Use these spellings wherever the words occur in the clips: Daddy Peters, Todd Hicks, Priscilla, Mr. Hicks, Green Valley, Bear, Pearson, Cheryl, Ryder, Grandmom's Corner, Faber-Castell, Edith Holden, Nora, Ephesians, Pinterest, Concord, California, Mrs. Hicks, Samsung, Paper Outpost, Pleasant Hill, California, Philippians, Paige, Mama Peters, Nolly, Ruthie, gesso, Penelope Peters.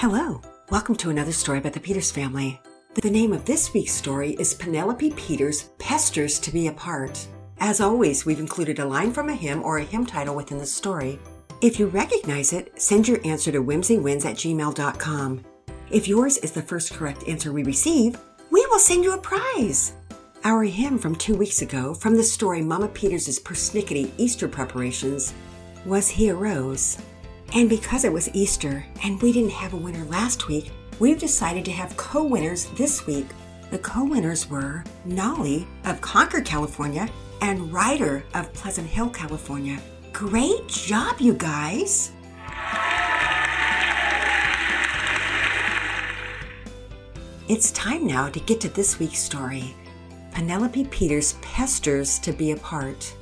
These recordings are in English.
Hello, welcome to another story about the Peters family. The name of this week's story is Penelope Peters Pesters to Be Apart. As always, we've included a line from a hymn or a hymn title within the story. If you recognize it, send your answer to whimsywinds@gmail.com. If yours is the first correct answer we receive, we will send you a prize. Our hymn from 2 weeks ago from the story Mama Peters' Persnickety Easter Preparations was He Arose. And because it was Easter and we didn't have a winner last week, we've decided to have co-winners this week. The co-winners were Nolly of Concord, California, and Ryder of Pleasant Hill, California. Great job, you guys! It's time now to get to this week's story. Penelope Peters Pesters to Be Apart.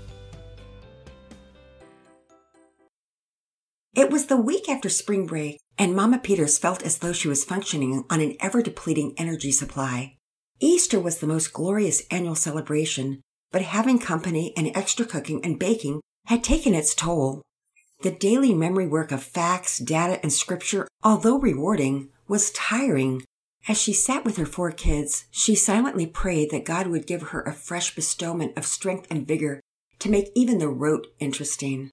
It was the week after spring break, and Mama Peters felt as though she was functioning on an ever-depleting energy supply. Easter was the most glorious annual celebration, but having company and extra cooking and baking had taken its toll. The daily memory work of facts, data, and scripture, although rewarding, was tiring. As she sat with her 4 kids, she silently prayed that God would give her a fresh bestowment of strength and vigor to make even the rote interesting.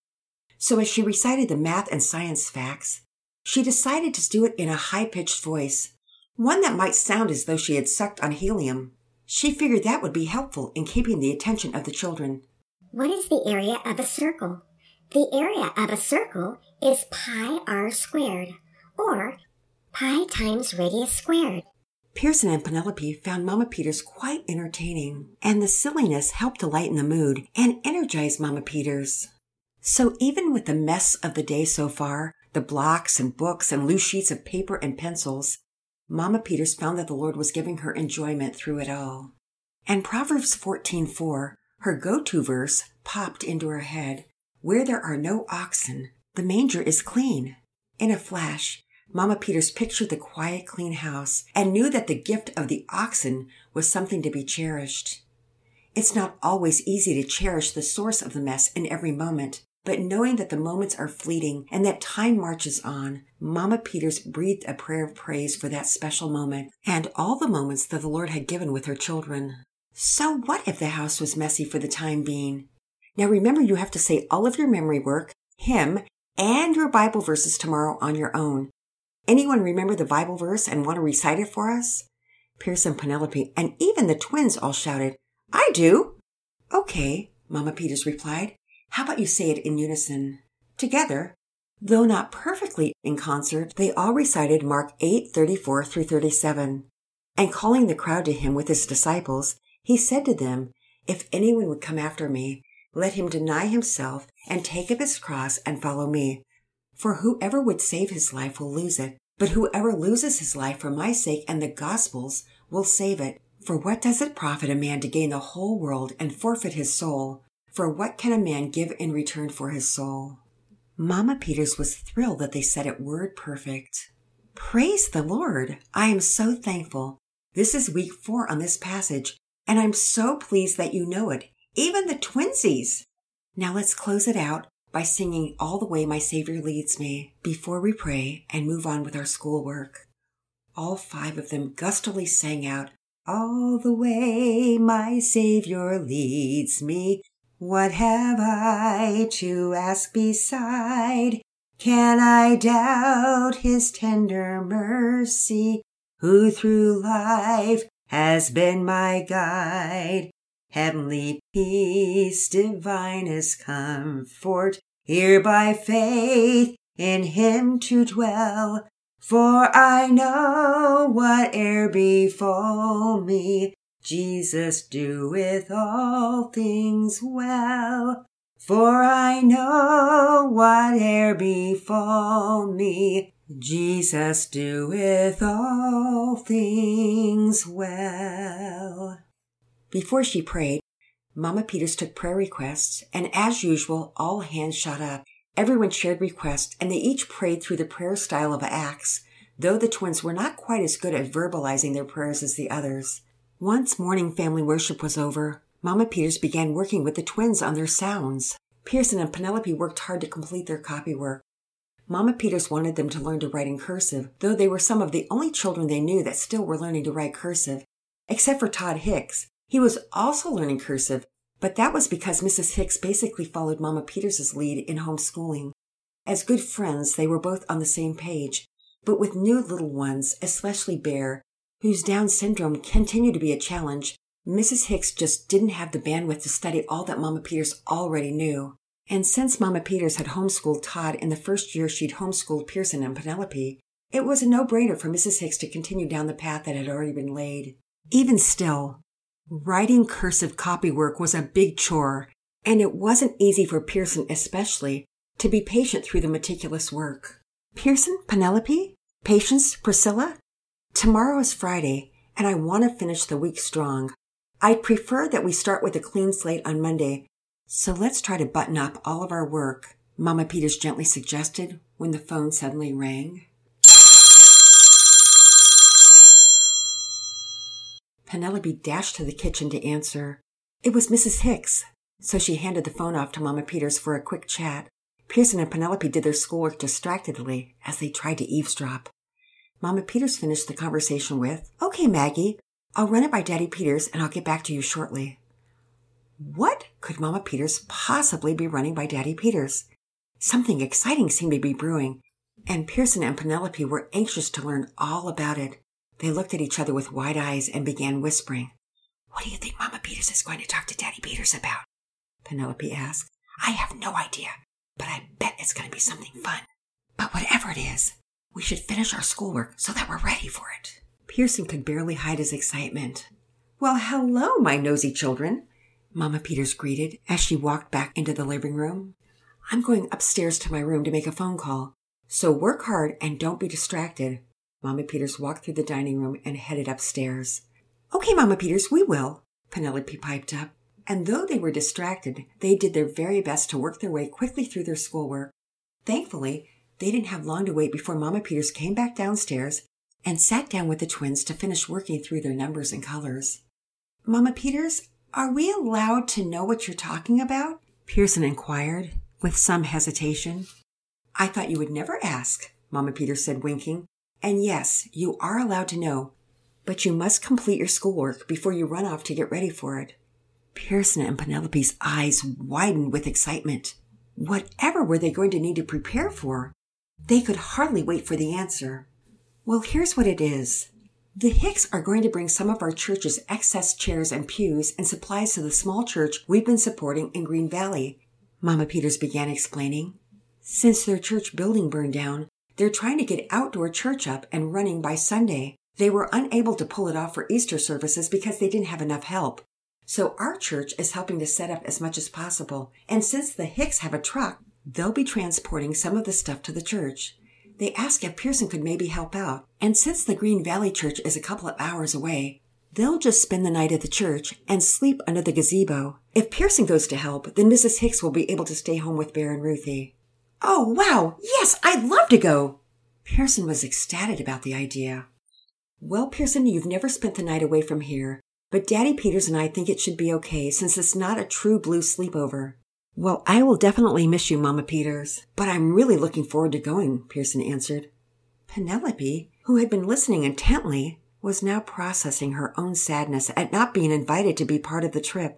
So as she recited the math and science facts, she decided to do it in a high-pitched voice, one that might sound as though she had sucked on helium. She figured that would be helpful in keeping the attention of the children. What is the area of a circle? The area of a circle is pi r squared, or pi times radius squared. Pearson and Penelope found Mama Peters quite entertaining, and the silliness helped to lighten the mood and energize Mama Peters. So even with the mess of the day so far, the blocks and books and loose sheets of paper and pencils, Mama Peters found that the Lord was giving her enjoyment through it all. And Proverbs 14:4, her go-to verse, popped into her head. Where there are no oxen, the manger is clean. In a flash, Mama Peters pictured the quiet, clean house and knew that the gift of the oxen was something to be cherished. It's not always easy to cherish the source of the mess in every moment, but knowing that the moments are fleeting and that time marches on, Mama Peters breathed a prayer of praise for that special moment and all the moments that the Lord had given with her children. So what if the house was messy for the time being? Now remember, you have to say all of your memory work, hymn, and your Bible verses tomorrow on your own. Anyone remember the Bible verse and want to recite it for us? Pearson, Penelope, and even the twins all shouted, I do! Okay, Mama Peters replied. How about you say it in unison? Together, though not perfectly in concert, they all recited Mark 8:34 through 37. And calling the crowd to him with his disciples, he said to them, If anyone would come after me, let him deny himself and take up his cross and follow me. For whoever would save his life will lose it, but whoever loses his life for my sake and the gospel's will save it. For what does it profit a man to gain the whole world and forfeit his soul? For what can a man give in return for his soul? Mama Peters was thrilled that they said it word perfect. Praise the Lord! I am so thankful. This is week 4 on this passage, and I'm so pleased that you know it, even the twinsies. Now let's close it out by singing All the Way My Savior Leads Me before we pray and move on with our schoolwork. All 5 of them gustily sang out, All the way my Savior leads me. What have I to ask beside? Can I doubt his tender mercy, who through life has been my guide? Heavenly peace, divinest comfort, here by faith in him to dwell. For I know whate'er befall me, Jesus doeth all things well. For I know whate'er befall me, Jesus doeth all things well. Before she prayed, Mama Peters took prayer requests, and as usual, all hands shot up. Everyone shared requests, and they each prayed through the prayer style of Acts, though the twins were not quite as good at verbalizing their prayers as the others. Once morning family worship was over, Mama Peters began working with the twins on their sounds. Pearson and Penelope worked hard to complete their copywork. Mama Peters wanted them to learn to write in cursive, though they were some of the only children they knew that still were learning to write cursive, except for Todd Hicks. He was also learning cursive, but that was because Mrs. Hicks basically followed Mama Peters' lead in homeschooling. As good friends, they were both on the same page, but with new little ones, especially Bear, whose Down syndrome continued to be a challenge, Mrs. Hicks just didn't have the bandwidth to study all that Mama Peters already knew. And since Mama Peters had homeschooled Todd in the first year she'd homeschooled Pearson and Penelope, it was a no-brainer for Mrs. Hicks to continue down the path that had already been laid. Even still, writing cursive copywork was a big chore, and it wasn't easy for Pearson especially to be patient through the meticulous work. Pearson, Penelope, Patience, Priscilla? Tomorrow is Friday, and I want to finish the week strong. I'd prefer that we start with a clean slate on Monday, so let's try to button up all of our work, Mama Peters gently suggested when the phone suddenly rang. Penelope dashed to the kitchen to answer. It was Mrs. Hicks, so she handed the phone off to Mama Peters for a quick chat. Pearson and Penelope did their schoolwork distractedly as they tried to eavesdrop. Mama Peters finished the conversation with, "Okay, Maggie, I'll run it by Daddy Peters and I'll get back to you shortly." What could Mama Peters possibly be running by Daddy Peters? Something exciting seemed to be brewing, and Pearson and Penelope were anxious to learn all about it. They looked at each other with wide eyes and began whispering. "What do you think Mama Peters is going to talk to Daddy Peters about?" Penelope asked. "I have no idea, but I bet it's going to be something fun. But whatever it is, we should finish our schoolwork so that we're ready for it." Pearson could barely hide his excitement. "Well, hello, my nosy children," Mama Peters greeted as she walked back into the living room. "I'm going upstairs to my room to make a phone call, so work hard and don't be distracted." Mama Peters walked through the dining room and headed upstairs. "Okay, Mama Peters, we will," Penelope piped up. And though they were distracted, they did their very best to work their way quickly through their schoolwork. Thankfully, they didn't have long to wait before Mama Peters came back downstairs and sat down with the twins to finish working through their numbers and colors. "Mama Peters, are we allowed to know what you're talking about?" Pearson inquired, with some hesitation. "I thought you would never ask," Mama Peters said, winking. "And yes, you are allowed to know, but you must complete your schoolwork before you run off to get ready for it." Pearson and Penelope's eyes widened with excitement. Whatever were they going to need to prepare for? They could hardly wait for the answer. "Well, here's what it is. The Hicks are going to bring some of our church's excess chairs and pews and supplies to the small church we've been supporting in Green Valley," Mama Peters began explaining. "Since their church building burned down, they're trying to get outdoor church up and running by Sunday. They were unable to pull it off for Easter services because they didn't have enough help. So our church is helping to set up as much as possible. And since the Hicks have a truck, they'll be transporting some of the stuff to the church. They asked if Pearson could maybe help out. And since the Green Valley Church is a couple of hours away, they'll just spend the night at the church and sleep under the gazebo. If Pearson goes to help, then Mrs. Hicks will be able to stay home with Bear and Ruthie." "Oh, wow! Yes, I'd love to go!" Pearson was ecstatic about the idea. "Well, Pearson, you've never spent the night away from here, but Daddy Peters and I think it should be okay since it's not a true blue sleepover." "Well, I will definitely miss you, Mama Peters, but I'm really looking forward to going," Pearson answered. Penelope, who had been listening intently, was now processing her own sadness at not being invited to be part of the trip.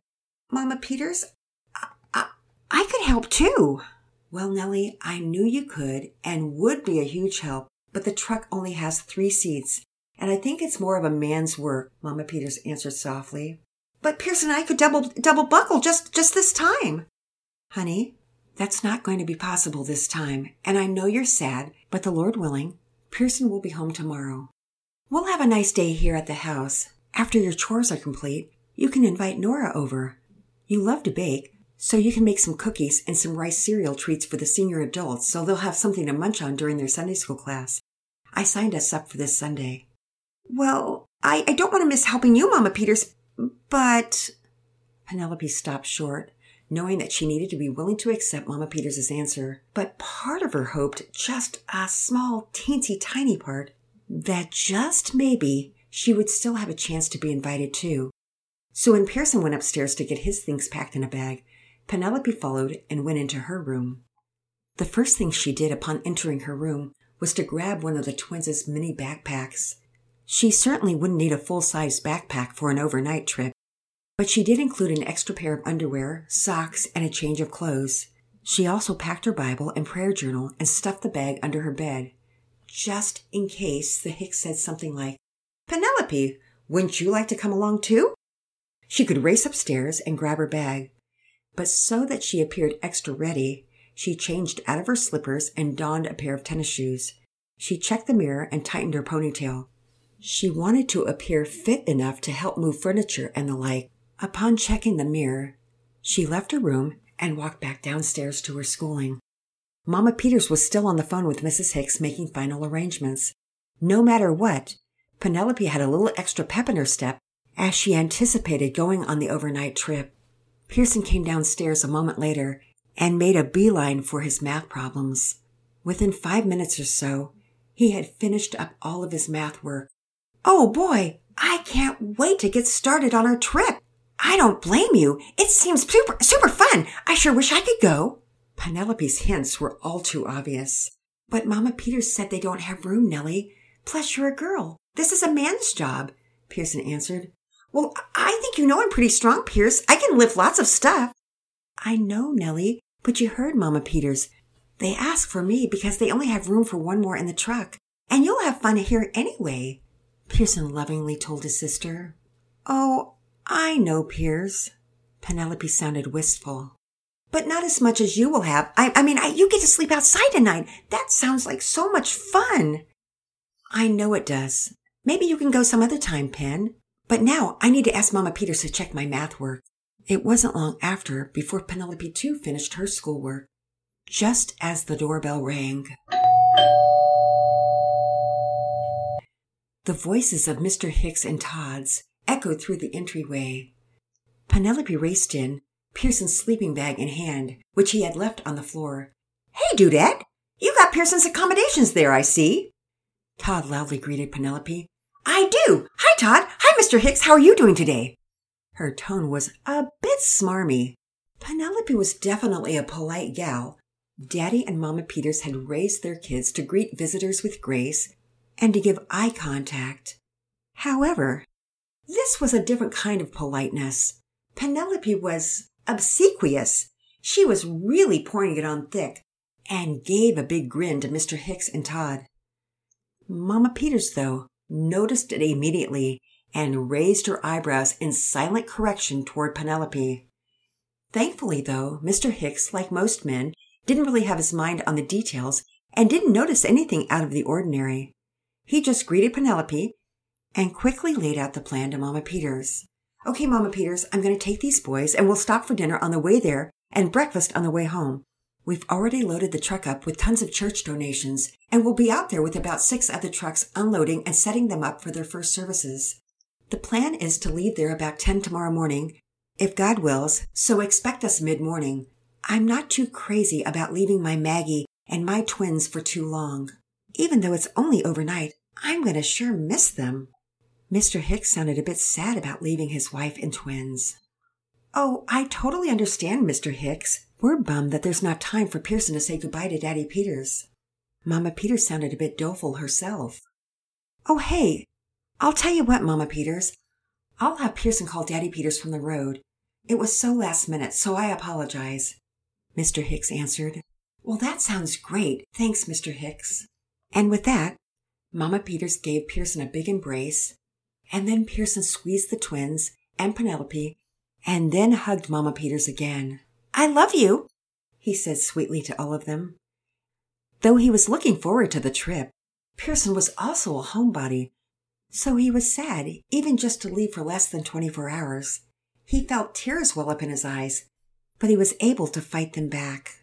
"Mama Peters, I could help too." "Well, Nellie, I knew you could and would be a huge help, but the truck only has 3 seats, and I think it's more of a man's work," Mama Peters answered softly. "But Pearson and I could double buckle just this time." "Honey, that's not going to be possible this time, and I know you're sad, but the Lord willing, Pearson will be home tomorrow. We'll have a nice day here at the house. After your chores are complete, you can invite Nora over. You love to bake, so you can make some cookies and some rice cereal treats for the senior adults so they'll have something to munch on during their Sunday school class. I signed us up for this Sunday." "Well, I don't want to miss helping you, Mama Peters, but..." Penelope stopped short, knowing that she needed to be willing to accept Mama Peters' answer. But part of her hoped, just a small, teensy tiny part, that just maybe she would still have a chance to be invited too. So when Pearson went upstairs to get his things packed in a bag, Penelope followed and went into her room. The first thing she did upon entering her room was to grab one of the twins' mini backpacks. She certainly wouldn't need a full-size backpack for an overnight trip, but she did include an extra pair of underwear, socks, and a change of clothes. She also packed her Bible and prayer journal and stuffed the bag under her bed, just in case the Hicks said something like, "Penelope, wouldn't you like to come along too?" She could race upstairs and grab her bag, but so that she appeared extra ready, she changed out of her slippers and donned a pair of tennis shoes. She checked the mirror and tightened her ponytail. She wanted to appear fit enough to help move furniture and the like. Upon checking the mirror, she left her room and walked back downstairs to her schooling. Mama Peters was still on the phone with Mrs. Hicks making final arrangements. No matter what, Penelope had a little extra pep in her step as she anticipated going on the overnight trip. Pearson came downstairs a moment later and made a beeline for his math problems. Within 5 minutes or so, he had finished up all of his math work. "Oh boy, I can't wait to get started on our trip. I don't blame you. It seems super fun. I sure wish I could go." Penelope's hints were all too obvious. "But Mama Peters said they don't have room, Nellie. Plus, you're a girl. This is a man's job," Pearson answered. "Well, I think you know I'm pretty strong, Pierce. I can lift lots of stuff." "I know, Nellie, but you heard Mama Peters. They asked for me because they only have room for one more in the truck. And you'll have fun here anyway," Pearson lovingly told his sister. "Oh, I know, Piers." Penelope sounded wistful. "But not as much as you will have. I mean, you get to sleep outside tonight. That sounds like so much fun." "I know it does. Maybe you can go some other time, Pen. But now I need to ask Mama Peters to check my math work." It wasn't long after before Penelope too finished her schoolwork, just as the doorbell rang. The voices of Mr. Hicks and Todd's echoed through the entryway. Penelope raced in, Pearson's sleeping bag in hand, which he had left on the floor. "Hey, Dudette! You got Pearson's accommodations there, I see." Todd loudly greeted Penelope. "I do! Hi, Todd! Hi, Mr. Hicks! How are you doing today?" Her tone was a bit smarmy. Penelope was definitely a polite gal. Daddy and Mama Peters had raised their kids to greet visitors with grace and to give eye contact. However, this was a different kind of politeness. Penelope was obsequious. She was really pouring it on thick and gave a big grin to Mr. Hicks and Todd. Mama Peters, though, noticed it immediately and raised her eyebrows in silent correction toward Penelope. Thankfully, though, Mr. Hicks, like most men, didn't really have his mind on the details and didn't notice anything out of the ordinary. He just greeted Penelope and quickly laid out the plan to Mama Peters. "Okay, Mama Peters, I'm going to take these boys and we'll stop for dinner on the way there and breakfast on the way home. We've already loaded the truck up with tons of church donations and we'll be out there with about 6 other trucks unloading and setting them up for their first services. The plan is to leave there about 10 tomorrow morning, if God wills, so expect us mid-morning. I'm not too crazy about leaving my Maggie and my twins for too long. Even though it's only overnight, I'm going to sure miss them." Mr. Hicks sounded a bit sad about leaving his wife and twins. "Oh, I totally understand, Mr. Hicks. We're bummed that there's not time for Pearson to say goodbye to Daddy Peters." Mama Peters sounded a bit doleful herself. "Oh, hey, I'll tell you what, Mama Peters. I'll have Pearson call Daddy Peters from the road. It was so last minute, so I apologize," Mr. Hicks answered. "Well, that sounds great. Thanks, Mr. Hicks." And with that, Mama Peters gave Pearson a big embrace, and then Pearson squeezed the twins and Penelope, and then hugged Mama Peters again. "I love you," he said sweetly to all of them. Though he was looking forward to the trip, Pearson was also a homebody, so he was sad, even just to leave for less than 24 hours. He felt tears well up in his eyes, but he was able to fight them back.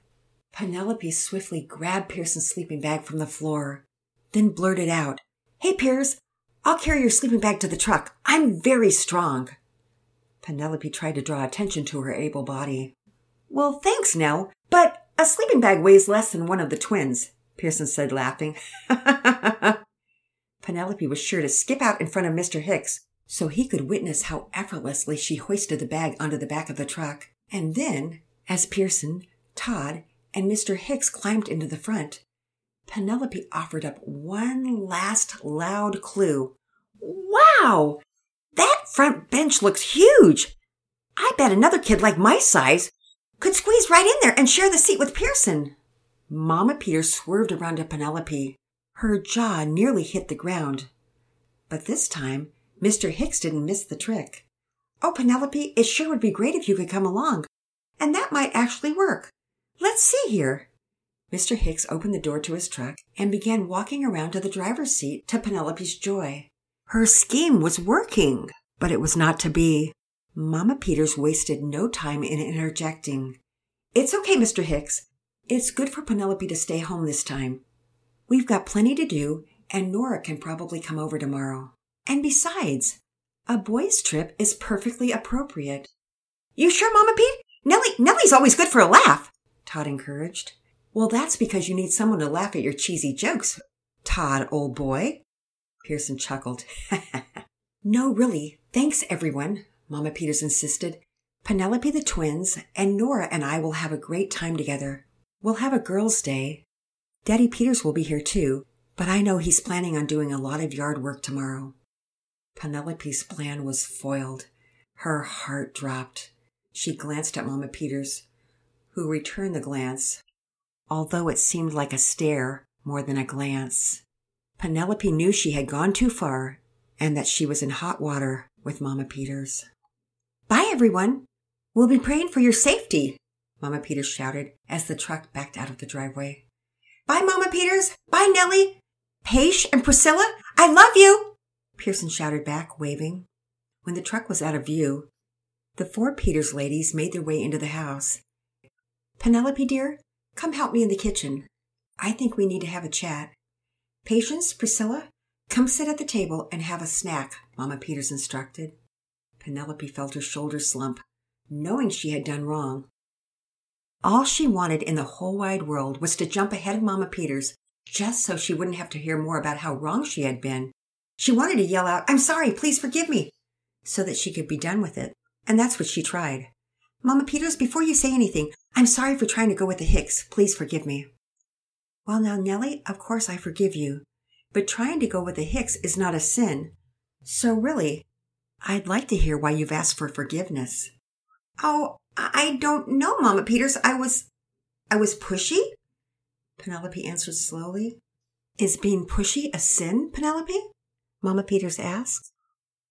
Penelope swiftly grabbed Pearson's sleeping bag from the floor, then blurted out, "Hey, Piers, I'll carry your sleeping bag to the truck. I'm very strong." Penelope tried to draw attention to her able body. "Well, thanks, Nell, but a sleeping bag weighs less than one of the twins," Pearson said, laughing. Penelope was sure to skip out in front of Mr. Hicks so he could witness how effortlessly she hoisted the bag onto the back of the truck. And then, as Pearson, Todd, and Mr. Hicks climbed into the front, Penelope offered up one last loud clue. Wow! That front bench looks huge! I bet another kid like my size could squeeze right in there and share the seat with Pearson. Mama Peters swerved around to Penelope. Her jaw nearly hit the ground. But this time, Mr. Hicks didn't miss the trick. Oh, Penelope, it sure would be great if you could come along. And that might actually work. Let's see here. Mr. Hicks opened the door to his truck and began walking around to the driver's seat to Penelope's joy. Her scheme was working, but it was not to be. Mama Peters wasted no time in interjecting. It's okay, Mr. Hicks. It's good for Penelope to stay home this time. We've got plenty to do, and Nora can probably come over tomorrow. And besides, a boys' trip is perfectly appropriate. You sure, Mama Pete? Nellie's always good for a laugh, Todd encouraged. Well, that's because you need someone to laugh at your cheesy jokes, Todd, old boy. Pearson chuckled. No, really. Thanks, everyone, Mama Peters insisted. Penelope, the twins, and Nora and I will have a great time together. We'll have a girls' day. Daddy Peters will be here, too, but I know he's planning on doing a lot of yard work tomorrow. Penelope's plan was foiled. Her heart dropped. She glanced at Mama Peters, who returned the glance, although it seemed like a stare more than a glance. Penelope knew she had gone too far and that she was in hot water with Mama Peters. Bye, everyone. We'll be praying for your safety, Mama Peters shouted as the truck backed out of the driveway. Bye, Mama Peters. Bye, Nellie. Paige and Priscilla, I love you, Pearson shouted back, waving. When the truck was out of view, the four Peters ladies made their way into the house. Penelope, dear, come help me in the kitchen. I think we need to have a chat. Patience, Priscilla, come sit at the table and have a snack, Mama Peters instructed. Penelope felt her shoulders slump, knowing she had done wrong. All she wanted in the whole wide world was to jump ahead of Mama Peters, just so she wouldn't have to hear more about how wrong she had been. She wanted to yell out, I'm sorry, please forgive me, so that she could be done with it. And that's what she tried. Mama Peters, before you say anything, I'm sorry for trying to go with the Hicks. Please forgive me. Well now, Nellie, of course I forgive you, but trying to go with the Hicks is not a sin. So really, I'd like to hear why you've asked for forgiveness. Oh, I don't know, Mama Peters. I was pushy? Penelope answered slowly. Is being pushy a sin, Penelope? Mama Peters asked.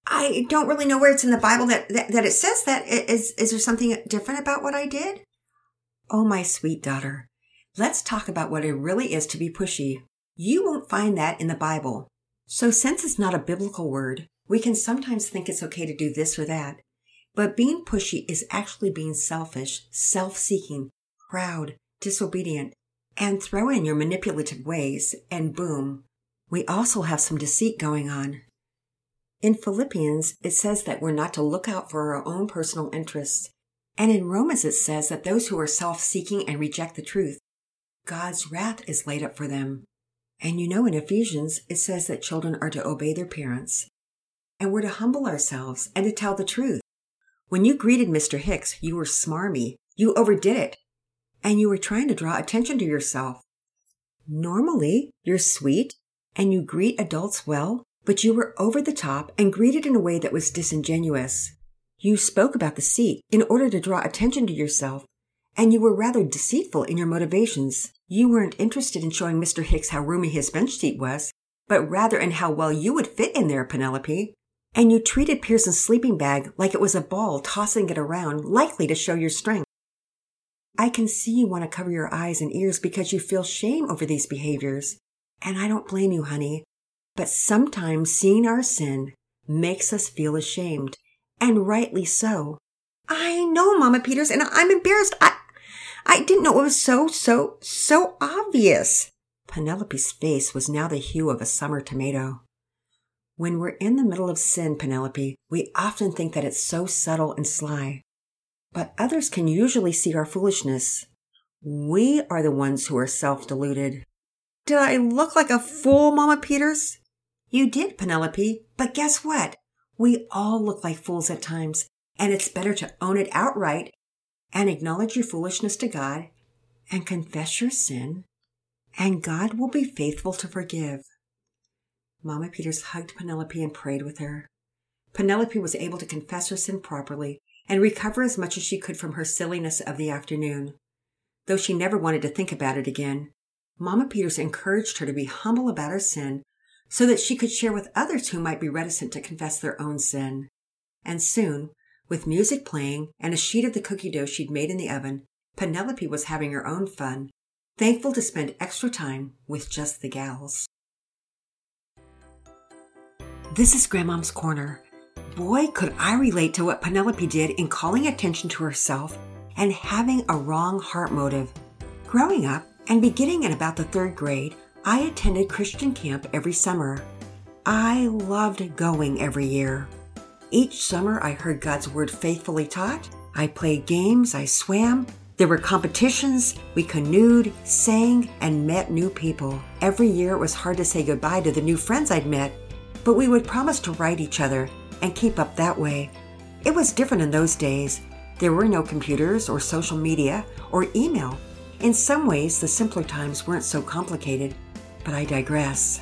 I don't really know where it's in the Bible that it says that. Is there something different about what I did? Oh, my sweet daughter, let's talk about what it really is to be pushy. You won't find that in the Bible. So since it's not a biblical word, we can sometimes think it's okay to do this or that. But being pushy is actually being selfish, self-seeking, proud, disobedient, and throw in your manipulative ways, and boom, we also have some deceit going on. In Philippians, it says that we're not to look out for our own personal interests. And in Romans, it says that those who are self-seeking and reject the truth, God's wrath is laid up for them. And you know, in Ephesians, it says that children are to obey their parents. And we're to humble ourselves and to tell the truth. When you greeted Mr. Hicks, you were smarmy. You overdid it. And you were trying to draw attention to yourself. Normally, you're sweet and you greet adults well. But you were over the top and greeted in a way that was disingenuous. You spoke about the seat in order to draw attention to yourself, and you were rather deceitful in your motivations. You weren't interested in showing Mr. Hicks how roomy his bench seat was, but rather in how well you would fit in there, Penelope. And you treated Pearson's sleeping bag like it was a ball, tossing it around, likely to show your strength. I can see you want to cover your eyes and ears because you feel shame over these behaviors. And I don't blame you, honey. But sometimes seeing our sin makes us feel ashamed, and rightly so. I know, Mama Peters, and I'm embarrassed. I didn't know it was so obvious. Penelope's face was now the hue of a summer tomato. When we're in the middle of sin, Penelope, we often think that it's so subtle and sly. But others can usually see our foolishness. We are the ones who are self-deluded. Did I look like a fool, Mama Peters? You did, Penelope, but guess what? We all look like fools at times, and it's better to own it outright and acknowledge your foolishness to God and confess your sin, and God will be faithful to forgive." Mama Peters hugged Penelope and prayed with her. Penelope was able to confess her sin properly and recover as much as she could from her silliness of the afternoon. Though she never wanted to think about it again, Mama Peters encouraged her to be humble about her sin so that she could share with others who might be reticent to confess their own sin. And soon, with music playing and a sheet of the cookie dough she'd made in the oven, Penelope was having her own fun, thankful to spend extra time with just the gals. This is Grandmom's Corner. Boy, could I relate to what Penelope did in calling attention to herself and having a wrong heart motive. Growing up and beginning in about the 3rd grade, I attended Christian camp every summer. I loved going every year. Each summer I heard God's word faithfully taught. I played games, I swam. There were competitions, we canoed, sang, and met new people. Every year it was hard to say goodbye to the new friends I'd met, but we would promise to write each other and keep up that way. It was different in those days. There were no computers or social media or email. In some ways, the simpler times weren't so complicated, but I digress.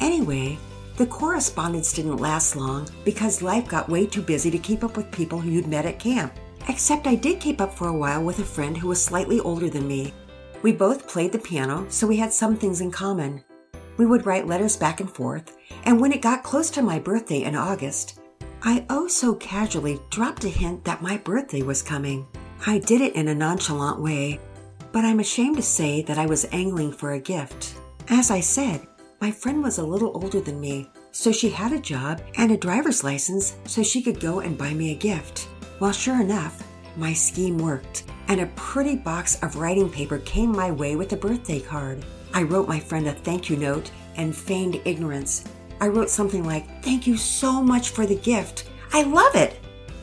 Anyway, the correspondence didn't last long because life got way too busy to keep up with people who you'd met at camp. Except I did keep up for a while with a friend who was slightly older than me. We both played the piano, so we had some things in common. We would write letters back and forth, and when it got close to my birthday in August, I oh so casually dropped a hint that my birthday was coming. I did it in a nonchalant way, but I'm ashamed to say that I was angling for a gift. As I said, my friend was a little older than me, so she had a job and a driver's license so she could go and buy me a gift. Well, sure enough, my scheme worked, and a pretty box of writing paper came my way with a birthday card. I wrote my friend a thank you note and feigned ignorance. I wrote something like, "Thank you so much for the gift. I love it.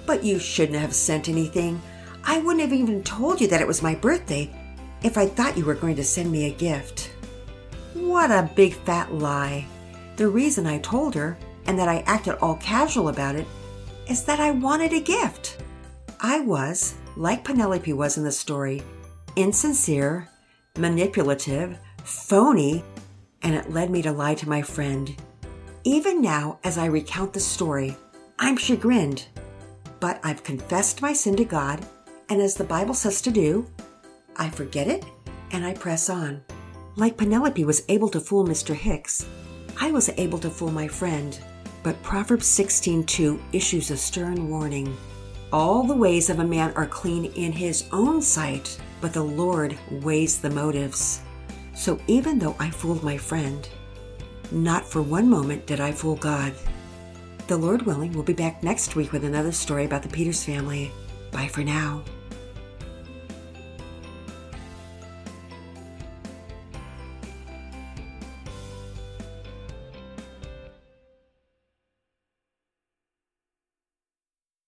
But you shouldn't have sent anything. I wouldn't have even told you that it was my birthday if I thought you were going to send me a gift." What a big fat lie. The reason I told her, and that I acted all casual about it, is that I wanted a gift. I was, like Penelope was in the story, insincere, manipulative, phony, and it led me to lie to my friend. Even now, as I recount the story, I'm chagrined. But I've confessed my sin to God, and as the Bible says to do, I forget it and I press on. Like Penelope was able to fool Mr. Hicks, I was able to fool my friend. But Proverbs 16:2 issues a stern warning. All the ways of a man are clean in his own sight, but the Lord weighs the motives. So even though I fooled my friend, not for one moment did I fool God. The Lord willing, we'll be back next week with another story about the Peters family. Bye for now.